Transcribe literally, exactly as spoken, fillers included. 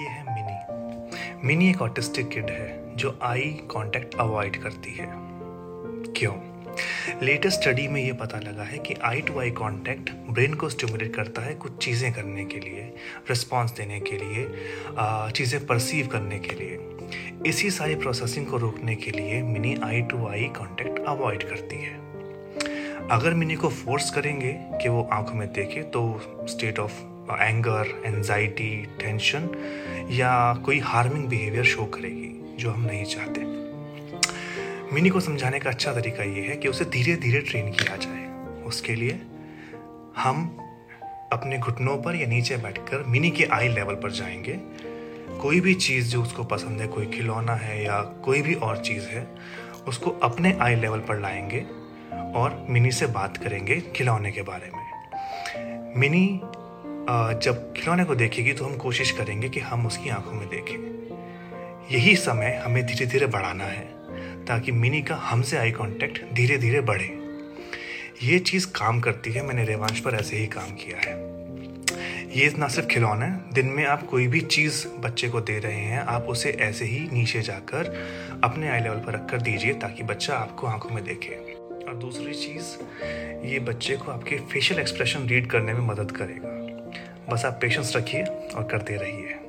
ये है मिनी। मिनी एक ऑटिस्टिक किड है जो आई कांटेक्ट अवॉइड करती है। क्यों? लेटेस्ट स्टडी में ये पता लगा है कि eye to eye contact brain को स्टिमुलेट करता है कुछ चीज़ें करने के लिए, रिस्पॉन्स देने के लिए, चीज़ें परसीव करने के लिए। इसी सारी प्रोसेसिंग को रोकने के लिए Mini eye to eye contact avoid करती है। अगर मिनी को फोर्स करेंगे कि वो आंखों में देखे तो state of anger, anxiety, tension या कोई हार्मिंग बिहेवियर शो करेगी जो हम नहीं चाहते। मिनी को समझाने का अच्छा तरीका ये है कि उसे धीरे धीरे ट्रेन किया जाए। उसके लिए हम अपने घुटनों पर या नीचे बैठकर मिनी के आई लेवल पर जाएंगे। कोई भी चीज़ जो उसको पसंद है, कोई खिलौना है या कोई भी और चीज़ है, उसको अपने आई लेवल पर लाएंगे और मिनी से बात करेंगे खिलौने के बारे में। मिनी जब खिलौने को देखेगी तो हम कोशिश करेंगे कि हम उसकी आंखों में देखें। यही समय हमें धीरे धीरे बढ़ाना है ताकि मिनी का हमसे आई कांटेक्ट धीरे धीरे बढ़े। ये चीज़ काम करती है। मैंने रेवांश पर ऐसे ही काम किया है। ये ना सिर्फ खिलौना, दिन में आप कोई भी चीज़ बच्चे को दे रहे हैं, आप उसे ऐसे ही नीचे जाकर अपने आई लेवल पर रखकर दीजिए ताकि बच्चा आपको आंखों में देखे। और दूसरी चीज़, ये बच्चे को आपके फेशियल एक्सप्रेशन रीड करने में मदद करेगा। बस आप पेशेंस रखिए और करते रहिए।